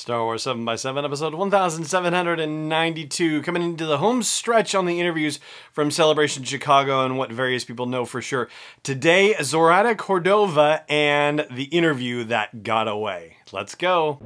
Star Wars 7x7, episode 1792, coming into the home stretch on the interviews from Celebration Chicago and what various people know for sure. Today, Zoraida Cordova and the interview that got away. Let's go.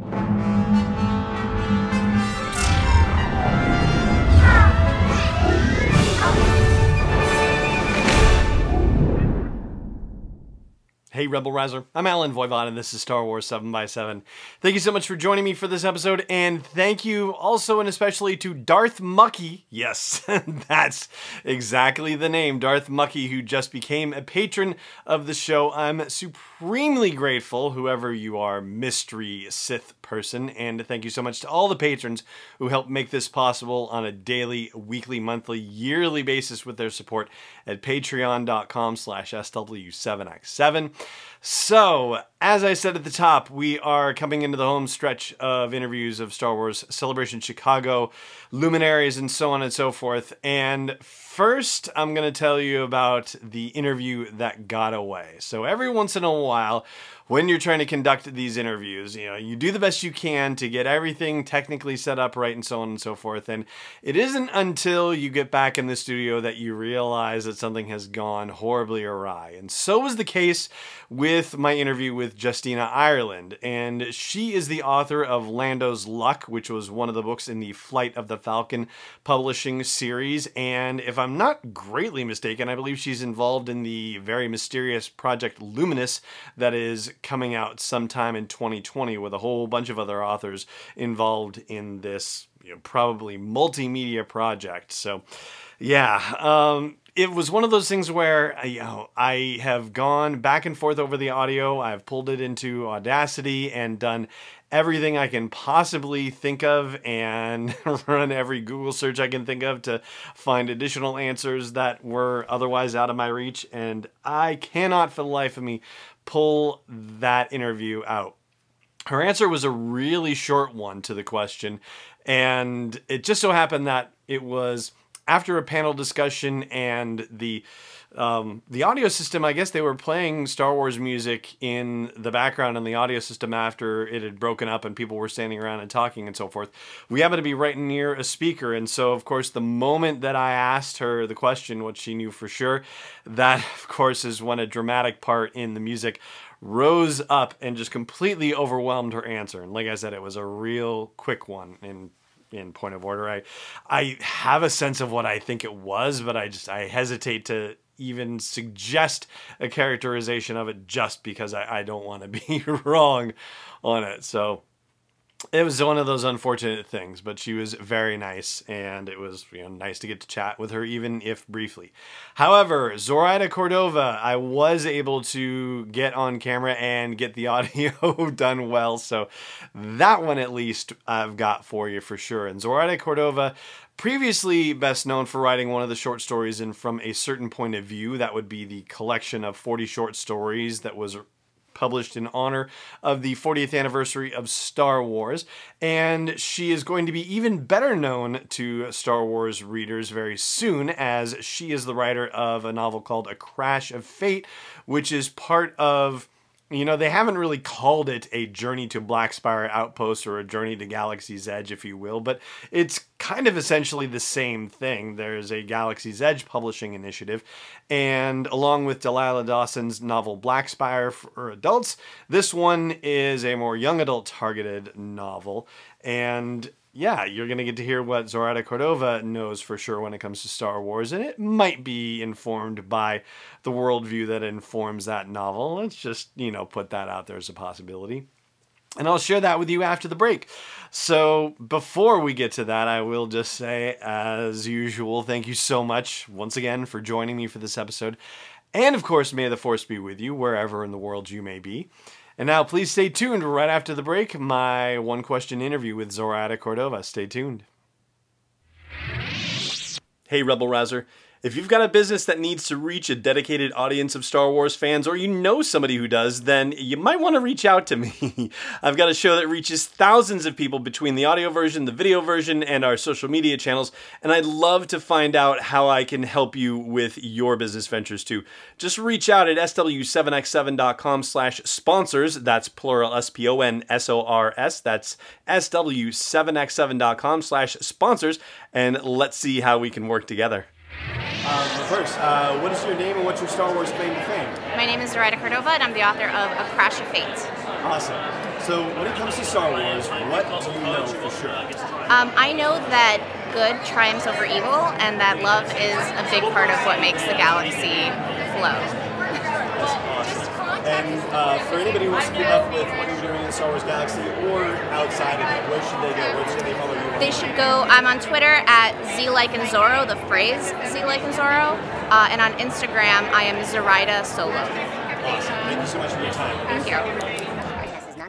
Hey Rebel Riser, I'm Alan Voivod and this is Star Wars 7x7. Thank you so much for joining me for this episode, and thank you also and especially to Darth Mucky. Yes, that's exactly the name, Darth Mucky, who just became a patron of the show. I'm supremely grateful, whoever you are, mystery Sith person, and thank you so much to all the patrons who help make this possible on a daily, weekly, monthly, yearly basis with their support at patreon.com/SW7x7. So, as I said at the top, we are coming into the home stretch of interviews of Star Wars Celebration Chicago, luminaries, and so on and so forth. And first, I'm going to tell you about the interview that got away. So every once in a while, when you're trying to conduct these interviews, you know, you do the best you can to get everything technically set up right and so on and so forth. And it isn't until you get back in the studio that you realize that something has gone horribly awry. And so was the case with my interview with Justina Ireland. And she is the author of Lando's Luck, which was one of the books in the Flight of the Falcon publishing series. And if I'm not greatly mistaken, I believe she's involved in the very mysterious Project Luminous that is coming out sometime in 2020 with a whole bunch of other authors involved in this, you know, probably multimedia project. So yeah, it was one of those things where, you know, I have gone back and forth over the audio. I've pulled it into Audacity and done everything I can possibly think of and run every Google search I can think of to find additional answers that were otherwise out of my reach. And I cannot for the life of me pull that interview out. Her answer was a really short one to the question. And it just so happened that it was after a panel discussion, and the audio system, I guess they were playing Star Wars music in the background in the audio system after it had broken up and people were standing around and talking and so forth. We happened to be right near a speaker, and so of course the moment that I asked her the question, what she knew for sure, that of course is when a dramatic part in the music rose up and just completely overwhelmed her answer. And like I said, it was a real quick one. And in point of order, I have a sense of what I think it was, but I hesitate to even suggest a characterization of it just because I don't want to be wrong on it. So it was one of those unfortunate things, but she was very nice, and it was, you know, nice to get to chat with her, even if briefly. However, Zoraida Cordova, I was able to get on camera and get the audio done well, so that one at least I've got for you for sure. And Zoraida Cordova, previously best known for writing one of the short stories in From a Certain Point of View, that would be the collection of 40 short stories that was published in honor of the 40th anniversary of Star Wars. And she is going to be even better known to Star Wars readers very soon, as she is the writer of a novel called A Crash of Fate, which is part of, you know, they haven't really called it a journey to Blackspire Outpost or a journey to Galaxy's Edge, if you will, but it's kind of essentially the same thing. There's a Galaxy's Edge publishing initiative, and along with Delilah Dawson's novel Blackspire for adults, this one is a more young adult targeted novel. And yeah, you're going to get to hear what Zoraida Cordova knows for sure when it comes to Star Wars, and it might be informed by the worldview that informs that novel. Let's just, you know, put that out there as a possibility. And I'll share that with you after the break. So before we get to that, I will just say, as usual, thank you so much once again for joining me for this episode. And of course, may the Force be with you wherever in the world you may be. And now, please stay tuned right after the break, my one-question interview with Zoraida Cordova. Stay tuned. Hey, Rebel Rouser. If you've got a business that needs to reach a dedicated audience of Star Wars fans, or you know somebody who does, then you might want to reach out to me. I've got a show that reaches thousands of people between the audio version, the video version, and our social media channels, and I'd love to find out how I can help you with your business ventures too. Just reach out at sw7x7.com/sponsors. That's plural, S-P-O-N-S-O-R-S. That's sw7x7.com/sponsors, and let's see how we can work together. First, what is your name and what's your Star Wars claim to fame? My name is Zoraida Cordova, and I'm the author of A Crash of Fate. Awesome. So when it comes to Star Wars, what do you know for sure? I know that good triumphs over evil, and that love is a big part of what makes the galaxy flow. That's awesome. And for anybody who wants to keep up with what you're doing in Star Wars Galaxy or outside of it, where should they go? Where should they follow you? They should go. I'm on Twitter at ZlikeNZoro, the phrase ZlikeNZoro, and on Instagram I am Zoraida Solo. Awesome. Thank you so much for your time. Thank you. This podcast is not